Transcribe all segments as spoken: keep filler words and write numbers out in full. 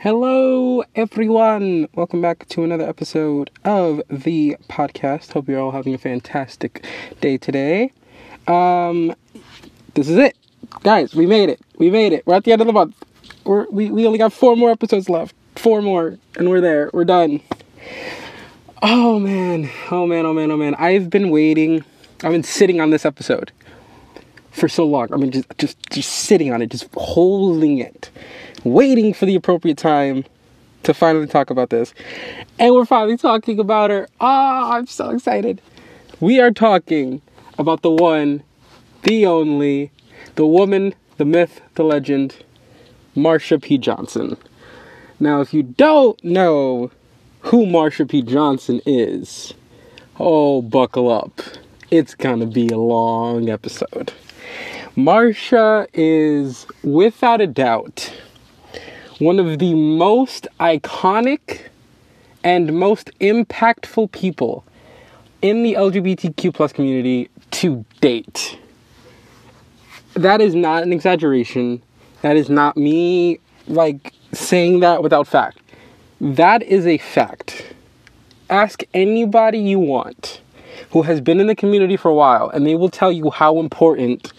Hello everyone, welcome back to another episode of the podcast. Hope you're all having a fantastic day today. Um this is it, guys. We made it we made it. We're at the end of the month. We're, we we only got four more episodes left, four more and we're there, we're done. Oh man oh man oh man oh man, I've been waiting I've been sitting on this episode for so long. I mean, just just just sitting on it, just holding it, waiting for the appropriate time to finally talk about this. And we're finally talking about her. Ah, oh, I'm so excited. We are talking about the one, the only, the woman, the myth, the legend, Marsha P. Johnson. Now, if you don't know who Marsha P. Johnson is, oh, buckle up. It's gonna be a long episode. Marsha is, without a doubt, one of the most iconic and most impactful people in the L G B T Q plus community to date. That is not an exaggeration. That is not me, like, saying that without fact. That is a fact. Ask anybody you want who has been in the community for a while, and they will tell you how important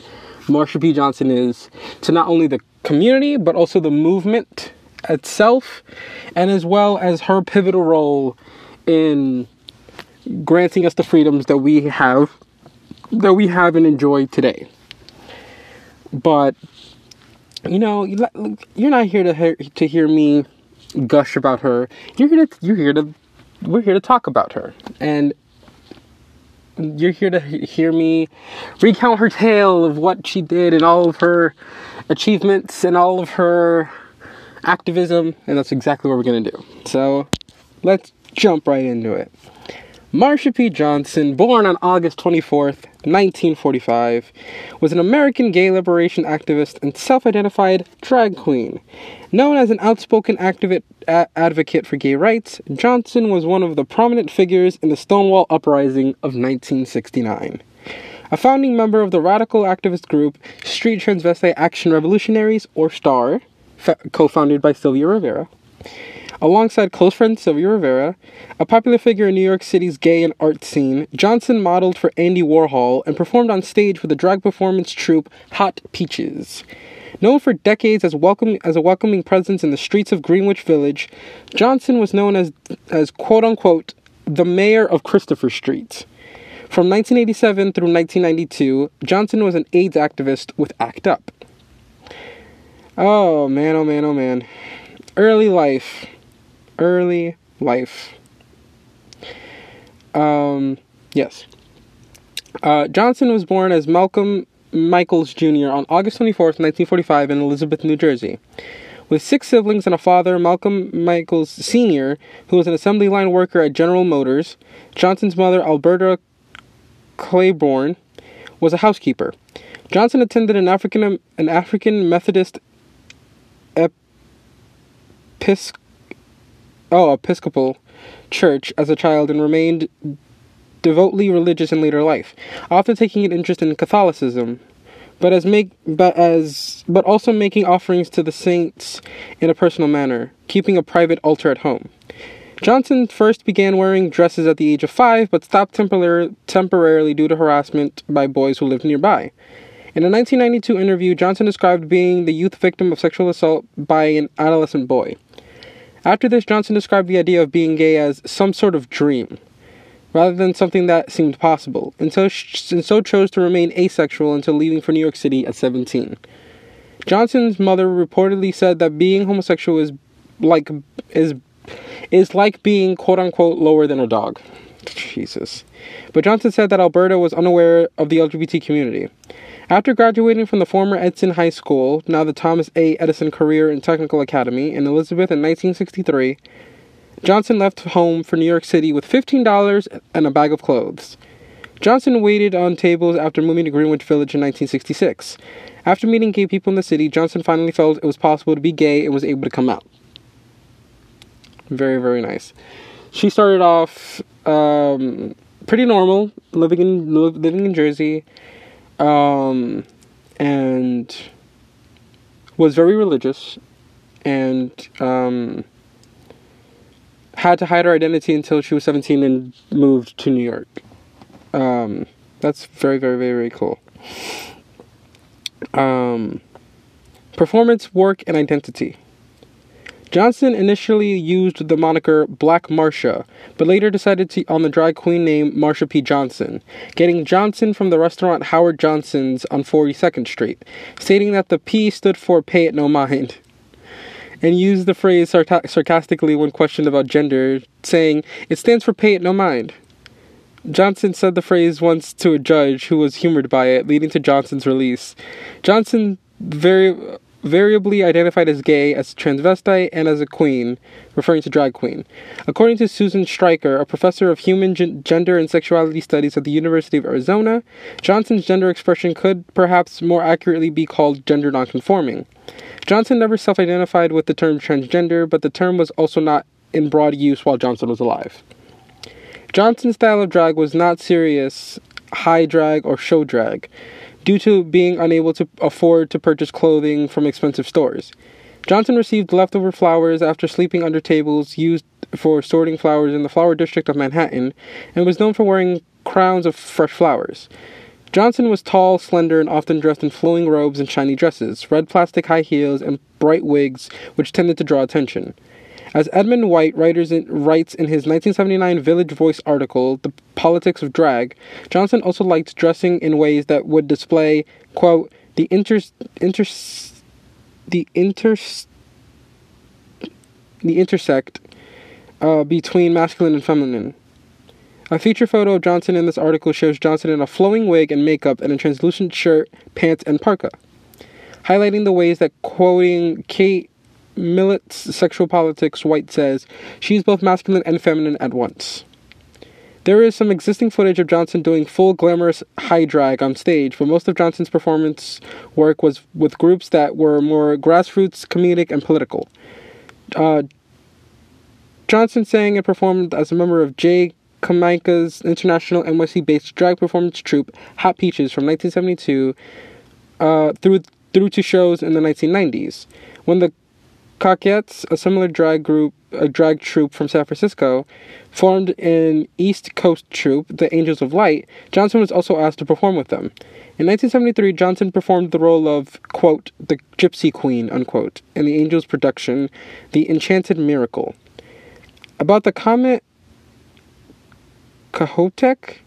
Marsha P. Johnson is to not only the community, but also the movement itself, and as well as her pivotal role in granting us the freedoms that we have, that we have and enjoy today. But, you know, you're not here to hear, to hear me gush about her. You're here to, you're here to, we're here to talk about her, and you're here to hear me recount her tale of what she did and all of her achievements and all of her activism. And that's exactly what we're going to do. So let's jump right into it. Marsha P. Johnson, born on August twenty-fourth, nineteen forty-five, was an American gay liberation activist and self-identified drag queen. Known as an outspoken activist, a- advocate for gay rights, Johnson was one of the prominent figures in the Stonewall Uprising of nineteen sixty-nine. A founding member of the radical activist group Street Transvestite Action Revolutionaries, or STAR, fa- co-founded by Sylvia Rivera. Alongside close friend Sylvia Rivera, a popular figure in New York City's gay and art scene, Johnson modeled for Andy Warhol and performed on stage with the drag performance troupe Hot Peaches. Known for decades as, welcome, as a welcoming presence in the streets of Greenwich Village, Johnson was known as, as quote-unquote, the mayor of Christopher Street. From nineteen eighty-seven through nineteen ninety-two, Johnson was an AIDS activist with ACT UP. Oh, man, oh, man, oh, man. Early life. Early life. Um, yes. Uh, Johnson was born as Malcolm Michaels Junior on August twenty-fourth, nineteen forty-five, in Elizabeth, New Jersey. With six siblings and a father, Malcolm Michaels Senior, who was an assembly line worker at General Motors, Johnson's mother, Alberta Claiborne, was a housekeeper. Johnson attended an African an African Methodist Episcopal Oh, Episcopal Church as a child and remained devoutly religious in later life, often taking an interest in Catholicism, but as make but as but also making offerings to the saints in a personal manner, keeping a private altar at home. Johnson first began wearing dresses at the age of five, but stopped temporarily temporarily due to harassment by boys who lived nearby. In a nineteen ninety-two interview, Johnson described being the youth victim of sexual assault by an adolescent boy. After this, Johnson described the idea of being gay as some sort of dream, rather than something that seemed possible, and so, sh- and so chose to remain asexual until leaving for New York City at seventeen. Johnson's mother reportedly said that being homosexual is like is is like being quote-unquote lower than a dog. Jesus. But Johnson said that Alberta was unaware of the L G B T community. After graduating from the former Edison High School, now the Thomas A. Edison Career and Technical Academy, in Elizabeth in nineteen sixty-three, Johnson left home for New York City with fifteen dollars and a bag of clothes. Johnson waited on tables after moving to Greenwich Village in nineteen sixty-six. After meeting gay people in the city, Johnson finally felt it was possible to be gay and was able to come out. Very, very nice. She started off um, pretty normal, living in living in Jersey, um, and was very religious. and um, had to hide her identity until she was seventeen and moved to New York. Um, that's very, very, very, very cool. Um, performance, work, and identity. Johnson initially used the moniker Black Marsha, but later decided to, on the drag queen name Marsha P. Johnson, getting Johnson from the restaurant Howard Johnson's on forty-second street, stating that the P stood for Pay It No Mind, and used the phrase sarta- sarcastically when questioned about gender, saying, "It stands for Pay It No Mind." Johnson said the phrase once to a judge who was humored by it, leading to Johnson's release. Johnson very... variably identified as gay, as transvestite, and as a queen, referring to drag queen. According to Susan Stryker, a professor of human gen- gender and sexuality studies at the University of Arizona, Johnson's gender expression could perhaps more accurately be called gender nonconforming. Johnson never self-identified with the term transgender, but the term was also not in broad use while Johnson was alive. Johnson's style of drag was not serious high drag or show drag, due to being unable to afford to purchase clothing from expensive stores. Johnson received leftover flowers after sleeping under tables used for sorting flowers in the flower district of Manhattan, and was known for wearing crowns of fresh flowers. Johnson was tall, slender, and often dressed in flowing robes and shiny dresses, red plastic high heels, and bright wigs, which tended to draw attention. As Edmund White writers in, writes in his nineteen seventy-nine Village Voice article, The Politics of Drag, Johnson also liked dressing in ways that would display, quote, the inter... inter... the inter... the intersect uh, between masculine and feminine. A feature photo of Johnson in this article shows Johnson in a flowing wig and makeup and a translucent shirt, pants, and parka, highlighting the ways that, quoting Kate Millett's Sexual Politics, White says, she is both masculine and feminine at once. There is some existing footage of Johnson doing full glamorous high drag on stage, but most of Johnson's performance work was with groups that were more grassroots, comedic, and political. Uh, Johnson sang and performed as a member of Jay Kaminka's international N Y C-based drag performance troupe Hot Peaches from nineteen seventy-two uh, through, through to shows in the nineteen nineties. When the Coquettes, a similar drag group, a drag troupe from San Francisco, formed an East Coast troupe, the Angels of Light, Johnson was also asked to perform with them. In nineteen seventy-three, Johnson performed the role of, quote, the Gypsy Queen, unquote, in the Angels' production, The Enchanted Miracle. About the comet Kohoutek,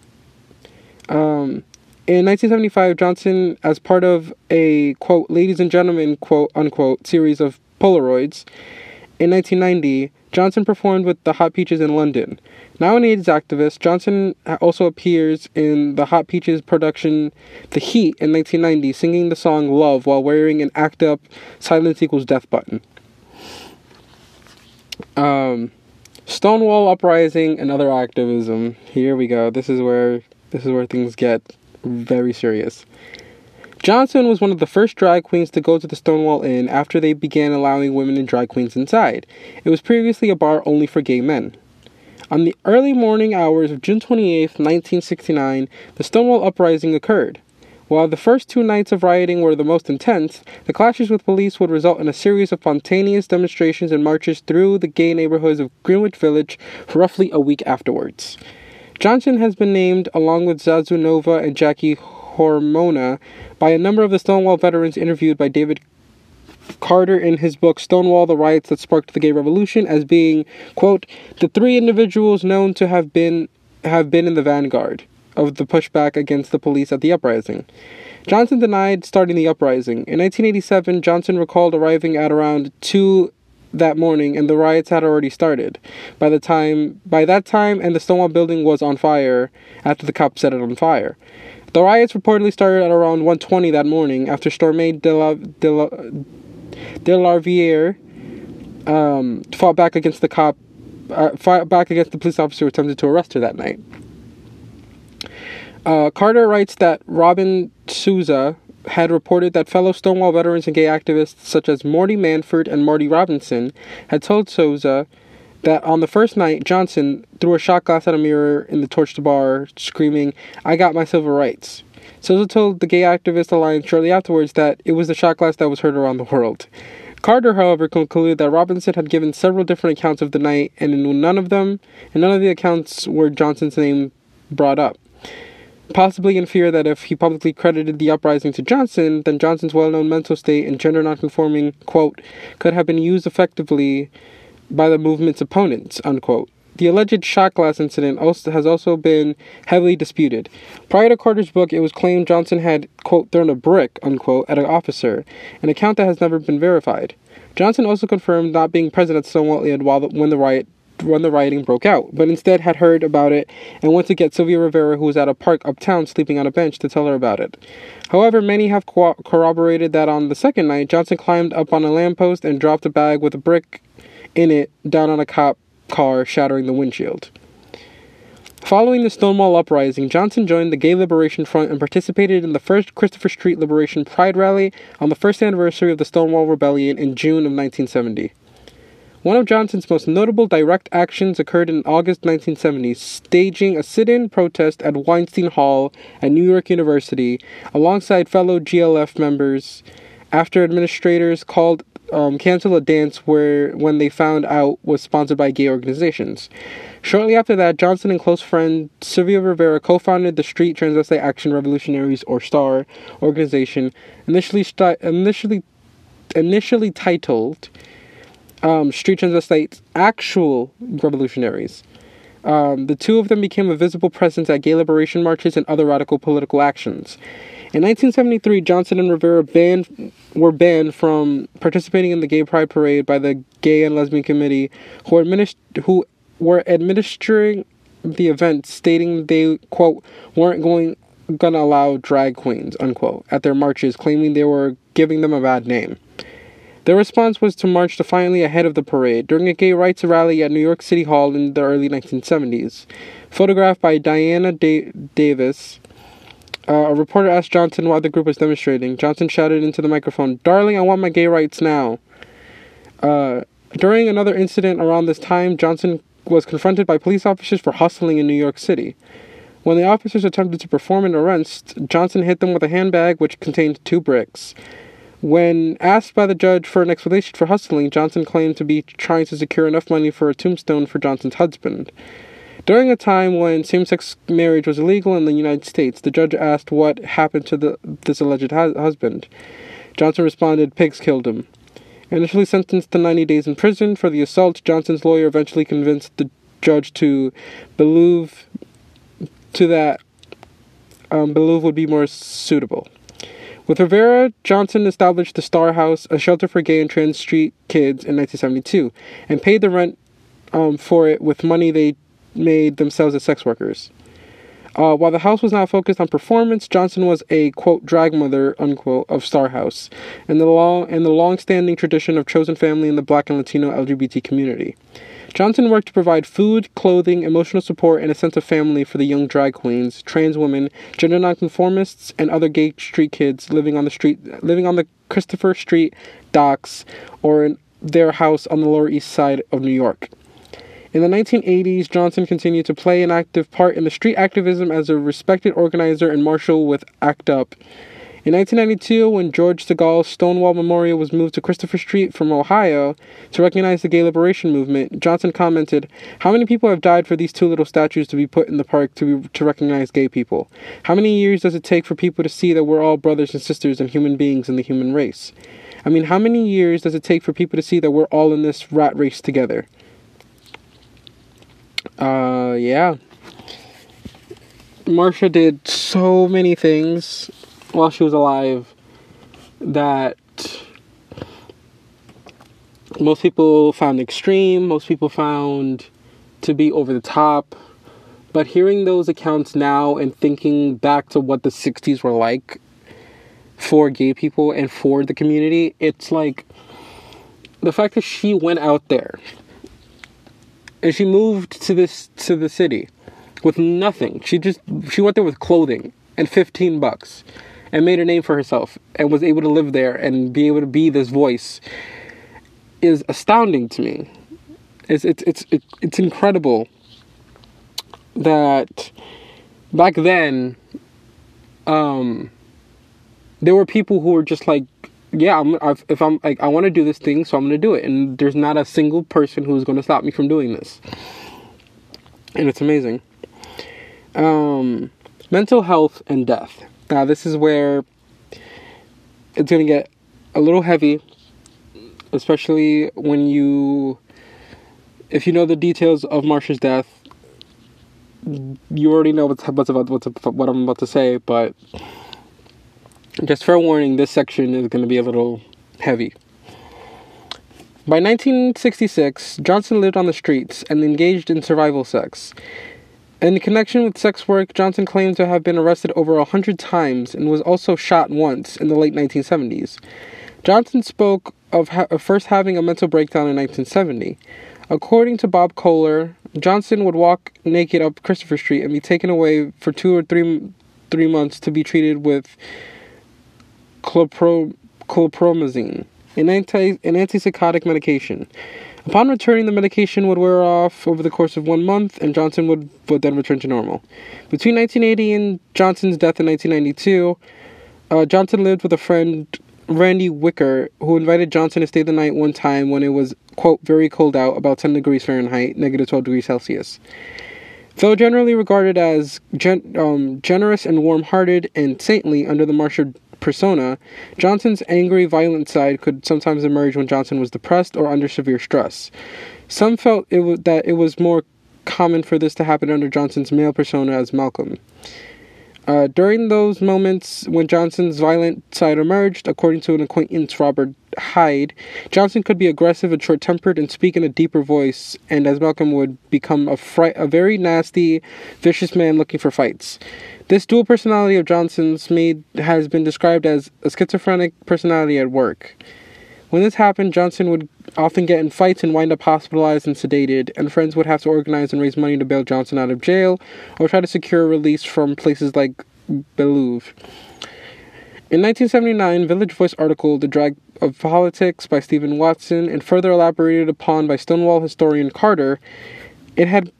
um... in nineteen seventy-five, Johnson, as part of a, quote, ladies and gentlemen, quote, unquote, series of Polaroids, in nineteen ninety, Johnson performed with the Hot Peaches in London. Now an AIDS activist, Johnson also appears in the Hot Peaches production The Heat in nineteen ninety, singing the song Love while wearing an ACT UP Silence Equals Death button. Um, Stonewall Uprising and other activism. Here we go. This is where this is where things get very serious. Johnson was one of the first drag queens to go to the Stonewall Inn after they began allowing women and drag queens inside. It was previously a bar only for gay men. On the early morning hours of June twenty-eighth, nineteen sixty-nine, the Stonewall Uprising occurred. While the first two nights of rioting were the most intense, the clashes with police would result in a series of spontaneous demonstrations and marches through the gay neighborhoods of Greenwich Village for roughly a week afterwards. Johnson has been named, along with Zazu Nova and Jackie Hormona, by a number of the Stonewall veterans interviewed by David Carter in his book Stonewall, The Riots That Sparked the Gay Revolution, as being, quote, the three individuals known to have been have been in the vanguard of the pushback against the police at the uprising. Johnson denied starting the uprising. In nineteen eighty-seven, Johnson recalled arriving at around two that morning, and the riots had already started by the time by that time and the Stonewall building was on fire after the cops set it on fire. The riots reportedly started at around one twenty that morning after Stormé Delarviere um fought back against the cop uh, fought back against the police officer who attempted to arrest her that night. Uh, Carter writes that Robin Souza had reported that fellow Stonewall veterans and gay activists such as Morty Manford and Marty Robinson had told Souza that on the first night, Johnson threw a shot glass at a mirror in the torched bar, screaming, "I got my civil rights." Souza told the Gay Activist Alliance shortly afterwards that it was the shot glass that was heard around the world. Carter, however, concluded that Robinson had given several different accounts of the night, and in none of them, in none of the accounts were Johnson's name brought up, possibly in fear that if he publicly credited the uprising to Johnson, then Johnson's well-known mental state and gender nonconforming, quote, could have been used effectively by the movement's opponents, unquote. The alleged shot glass incident also has also been heavily disputed. Prior to Carter's book, it was claimed Johnson had, quote, thrown a brick, unquote, at an officer, an account that has never been verified. Johnson also confirmed not being present at Stonewall Inn while the, when the riot when the rioting broke out, but instead had heard about it and went to get Sylvia Rivera, who was at a park uptown sleeping on a bench, to tell her about it. However, many have co- corroborated that on the second night, Johnson climbed up on a lamppost and dropped a bag with a brick in it down on a cop car, shattering the windshield. Following the Stonewall uprising, Johnson joined the Gay Liberation Front and participated in the first Christopher Street Liberation Pride Rally on the first anniversary of the Stonewall Rebellion in June of nineteen seventy. One of Johnson's most notable direct actions occurred in August nineteen seventy, staging a sit-in protest at Weinstein Hall at New York University alongside fellow G L F members after administrators called Um, cancel a dance where when they found out was sponsored by gay organizations. Shortly after that, Johnson and close friend Sylvia Rivera co-founded the Street Transvestite Action Revolutionaries, or STAR, organization, initially st- initially initially titled um, Street Transvestite Actual Revolutionaries. Um, the two of them became a visible presence at gay liberation marches and other radical political actions. In nineteen seventy-three, Johnson and Rivera banned, were banned from participating in the Gay Pride Parade by the Gay and Lesbian Committee, who, administ- who were administering the event, stating they, quote, weren't going gonna allow drag queens, unquote, at their marches, claiming they were giving them a bad name. Their response was to march defiantly ahead of the parade during a gay rights rally at New York City Hall in the early nineteen seventies. Photographed by Diana da- Davis... Uh, a reporter asked Johnson why the group was demonstrating. Johnson shouted into the microphone, "Darling, I want my gay rights now." Uh, during another incident around this time, Johnson was confronted by police officers for hustling in New York City. When the officers attempted to perform an arrest, Johnson hit them with a handbag which contained two bricks. When asked by the judge for an explanation for hustling, Johnson claimed to be trying to secure enough money for a tombstone for Johnson's husband. During a time when same-sex marriage was illegal in the United States, the judge asked what happened to the, this alleged hu- husband. Johnson responded, "Pigs killed him." Initially sentenced to ninety days in prison for the assault, Johnson's lawyer eventually convinced the judge to believe to that um, believe would be more suitable. With Rivera, Johnson established the Star House, a shelter for gay and trans street kids, in nineteen seventy-two, and paid the rent um, for it with money they made themselves as sex workers. Uh, while the house was not focused on performance, Johnson was a, quote, drag mother, unquote, of Star House, and the long and the long-standing tradition of chosen family in the Black and Latino L G B T community. Johnson worked to provide food, clothing, emotional support, and a sense of family for the young drag queens, trans women, gender nonconformists, and other gay street kids living on the street, living on the Christopher Street docks, or in their house on the Lower East Side of New York. In the nineteen eighties, Johnson continued to play an active part in the street activism as a respected organizer and marshal with ACT UP. In nineteen ninety-two, when George Segal's Stonewall Memorial was moved to Christopher Street from Ohio to recognize the gay liberation movement, Johnson commented, "How many people have died for these two little statues to be put in the park to be, to recognize gay people? How many years does it take for people to see that we're all brothers and sisters and human beings in the human race? I mean, how many years does it take for people to see that we're all in this rat race together?" Uh, yeah. Marsha did so many things while she was alive that most people found extreme, most people found to be over the top. But hearing those accounts now and thinking back to what the sixties were like for gay people and for the community, it's like the fact that she went out there and she moved to this to the city with nothing. She just she went there with clothing and fifteen bucks and made a name for herself and was able to live there and be able to be this voice is astounding to me. It's it's it's it's, it's incredible that back then um, there were people who were just like yeah, I'm, I've, if I'm like, I want to do this thing, so I'm going to do it. And there's not a single person who's going to stop me from doing this. And it's amazing. Um, mental health and death. Now, this is where it's going to get a little heavy, especially when you, if you know the details of Marsha's death, you already know what's, what's about, what's, what I'm about to say, but just fair warning, this section is going to be a little heavy. By nineteen sixty-six, Johnson lived on the streets and engaged in survival sex. In connection with sex work, Johnson claimed to have been arrested over a hundred times and was also shot once in the late nineteen seventies. Johnson spoke of, ha- of first having a mental breakdown in nineteen seventy. According to Bob Kohler, Johnson would walk naked up Christopher Street and be taken away for two or three three months to be treated with clopro- clopromazine, an, anti- an antipsychotic medication. Upon returning, the medication would wear off over the course of one month, and Johnson would, would then return to normal. Between nineteen eighty and Johnson's death in nineteen ninety-two, uh, Johnson lived with a friend, Randy Wicker, who invited Johnson to stay the night one time when it was, quote, very cold out, about ten degrees Fahrenheit, negative twelve degrees Celsius. Though generally regarded as gen- um, generous and warm-hearted and saintly under the Marsha persona, Johnson's angry, violent side could sometimes emerge when Johnson was depressed or under severe stress. Some felt it w- that it was more common for this to happen under Johnson's male persona as Malcolm. Uh, during those moments when Johnson's violent side emerged, according to an acquaintance, Robert Hyde, Johnson could be aggressive and short-tempered and speak in a deeper voice, and as Malcolm would become a, fri- a very nasty, vicious man looking for fights. This dual personality of Johnson's made has been described as a schizophrenic personality at work. When this happened, Johnson would often get in fights and wind up hospitalized and sedated, and friends would have to organize and raise money to bail Johnson out of jail or try to secure a release from places like Bellevue. In nineteen seventy-nine, Village Voice article The Drag of Politics by Stephen Watson, and further elaborated upon by Stonewall historian Carter, it had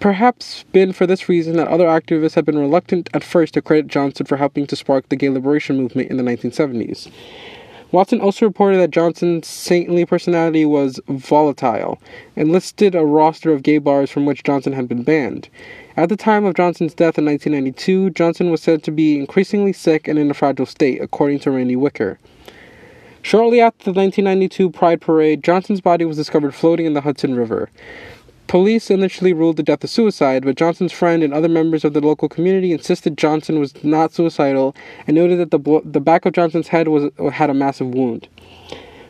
perhaps been for this reason that other activists had been reluctant at first to credit Johnson for helping to spark the gay liberation movement in the nineteen seventies. Watson also reported that Johnson's saintly personality was volatile, and listed a roster of gay bars from which Johnson had been banned. At the time of Johnson's death in nineteen ninety-two, Johnson was said to be increasingly sick and in a fragile state, according to Randy Wicker. Shortly after the nineteen ninety-two Pride Parade, Johnson's body was discovered floating in the Hudson River. Police initially ruled the death a suicide, but Johnson's friend and other members of the local community insisted Johnson was not suicidal and noted that the blo- the back of Johnson's head was had a massive wound.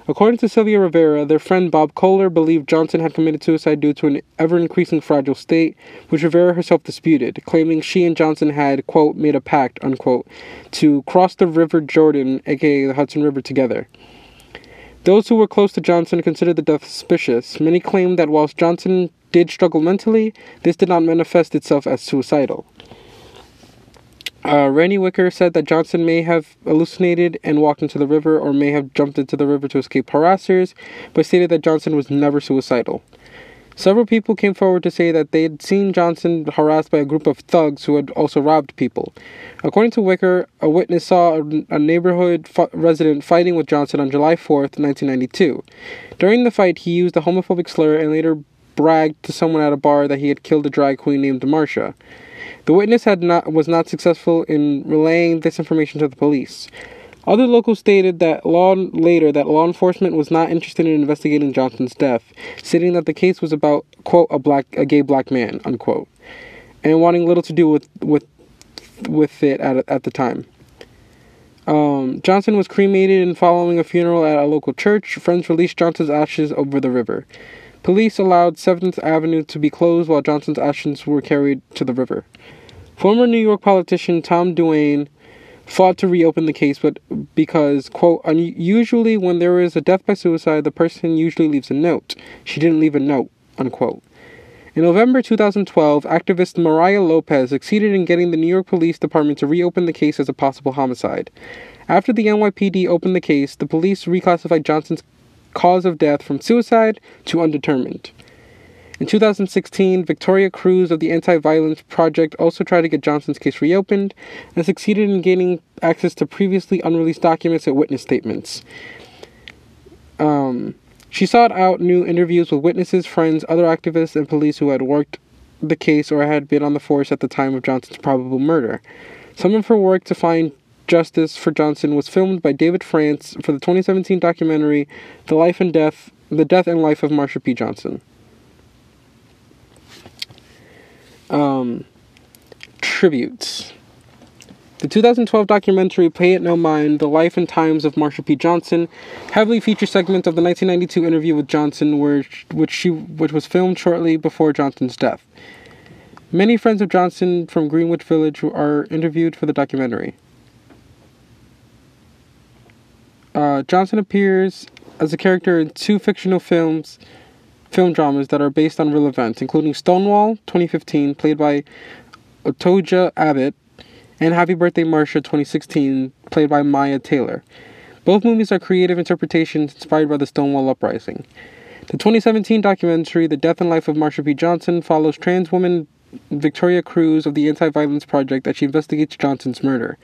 According to Sylvia Rivera, their friend Bob Kohler believed Johnson had committed suicide due to an ever-increasing fragile state, which Rivera herself disputed, claiming she and Johnson had, quote, made a pact, unquote, to cross the River Jordan, aka the Hudson River, together. Those who were close to Johnson considered the death suspicious. Many claimed that whilst Johnson did struggle mentally, this did not manifest itself as suicidal. Uh, Randy Wicker said that Johnson may have hallucinated and walked into the river, or may have jumped into the river to escape harassers, but stated that Johnson was never suicidal. Several people came forward to say that they had seen Johnson harassed by a group of thugs who had also robbed people. According to Wicker, a witness saw a, a neighborhood f- resident fighting with Johnson on July fourth, nineteen ninety-two. During the fight, he used a homophobic slur and later bragged to someone at a bar that he had killed a drag queen named Marsha. The witness had not was not successful in relaying this information to the police. Other locals stated that law later that law enforcement was not interested in investigating Johnson's death, stating that the case was about, quote, a black a gay black man, unquote, and wanting little to do with with with it at at the time. Um, Johnson was cremated, and following a funeral at a local church, friends released Johnson's ashes over the river. Police allowed seventh avenue to be closed while Johnson's ashes were carried to the river. Former New York politician Tom Duane fought to reopen the case, but because, quote, usually when there is a death by suicide, the person usually leaves a note. She didn't leave a note, unquote. In November twenty twelve, activist Mariah Lopez succeeded in getting the New York Police Department to reopen the case as a possible homicide. After the N Y P D opened the case, the police reclassified Johnson's cause of death from suicide to undetermined. In two thousand sixteen, Victoria Cruz of the Anti-Violence Project also tried to get Johnson's case reopened and succeeded in gaining access to previously unreleased documents and witness statements. Um, she sought out new interviews with witnesses, friends, other activists, and police who had worked the case or had been on the force at the time of Johnson's probable murder. Some of her work to find justice for Johnson was filmed by David France for the twenty seventeen documentary The Life and Death, The Death and Life of Marsha P. Johnson. Um, tributes. The two thousand twelve documentary Pay It No Mind, The Life and Times of Marsha P. Johnson heavily features segments of the nineteen ninety-two interview with Johnson, where, which, she, which was filmed shortly before Johnson's death. Many friends of Johnson from Greenwich Village are interviewed for the documentary. Uh, Johnson appears as a character in two fictional films, film dramas that are based on real events, including Stonewall twenty fifteen, played by Otoja Abbott, and Happy Birthday Marsha twenty sixteen, played by Maya Taylor. Both movies are creative interpretations inspired by the Stonewall Uprising. The twenty seventeen documentary The Death and Life of Marsha P. Johnson follows trans woman Victoria Cruz of the Anti-Violence Project as she investigates Johnson's murder.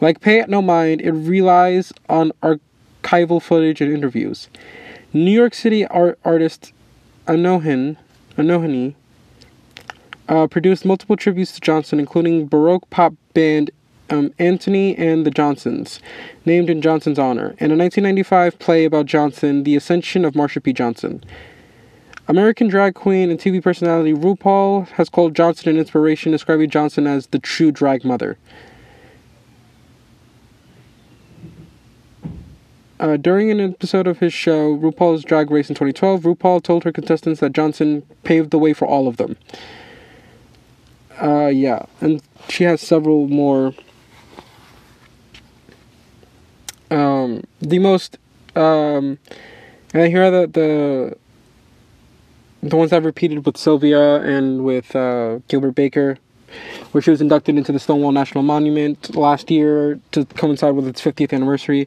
Like Pay It No Mind, it relies on archival footage and interviews. New York City art- artist Anohin, Anohini uh, produced multiple tributes to Johnson, including Baroque pop band um, Anthony and the Johnsons, named in Johnson's honor, and a nineteen ninety-five play about Johnson, The Ascension of Marsha P. Johnson. American drag queen and T V personality RuPaul has called Johnson an inspiration, describing Johnson as the true drag mother. Uh, during an episode of his show, RuPaul's Drag Race in twenty twelve, RuPaul told her contestants that Johnson paved the way for all of them. Uh, yeah, and she has several more. Um, the most, um, and here are the, the The ones I've repeated with Sylvia and with uh, Gilbert Baker, where she was inducted into the Stonewall National Monument last year to coincide with its fiftieth anniversary.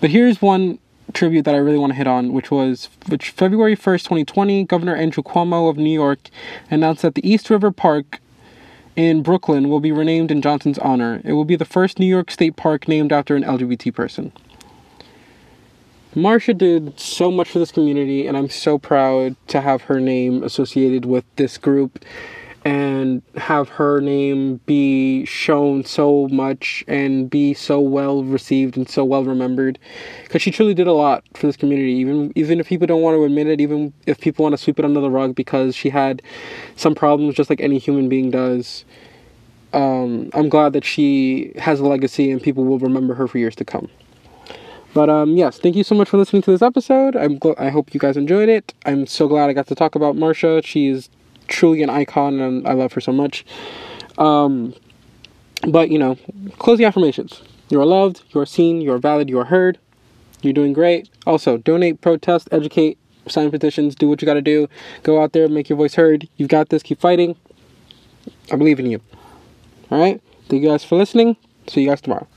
But here's one tribute that I really want to hit on, which was which February first, twenty twenty, Governor Andrew Cuomo of New York announced that the East River Park in Brooklyn will be renamed in Johnson's honor. It will be the first New York State park named after an L G B T person. Marsha did so much for this community, and I'm so proud to have her name associated with this group and have her name be shown so much and be so well received and so well remembered, because she truly did a lot for this community, even even if people don't want to admit it, even if people want to sweep it under the rug, because she had some problems just like any human being does. Um, I'm glad that she has a legacy and people will remember her for years to come. But, um, yes, thank you so much for listening to this episode. I'm gl- I hope you guys enjoyed it. I'm so glad I got to talk about Marsha. She is truly an icon, and I love her so much. Um, but, you know, closing affirmations. You are loved, you are seen, you are valid, you are heard. You're doing great. Also, donate, protest, educate, sign petitions, do what you gotta do. Go out there, make your voice heard. You've got this, keep fighting. I believe in you. Alright? Thank you guys for listening. See you guys tomorrow.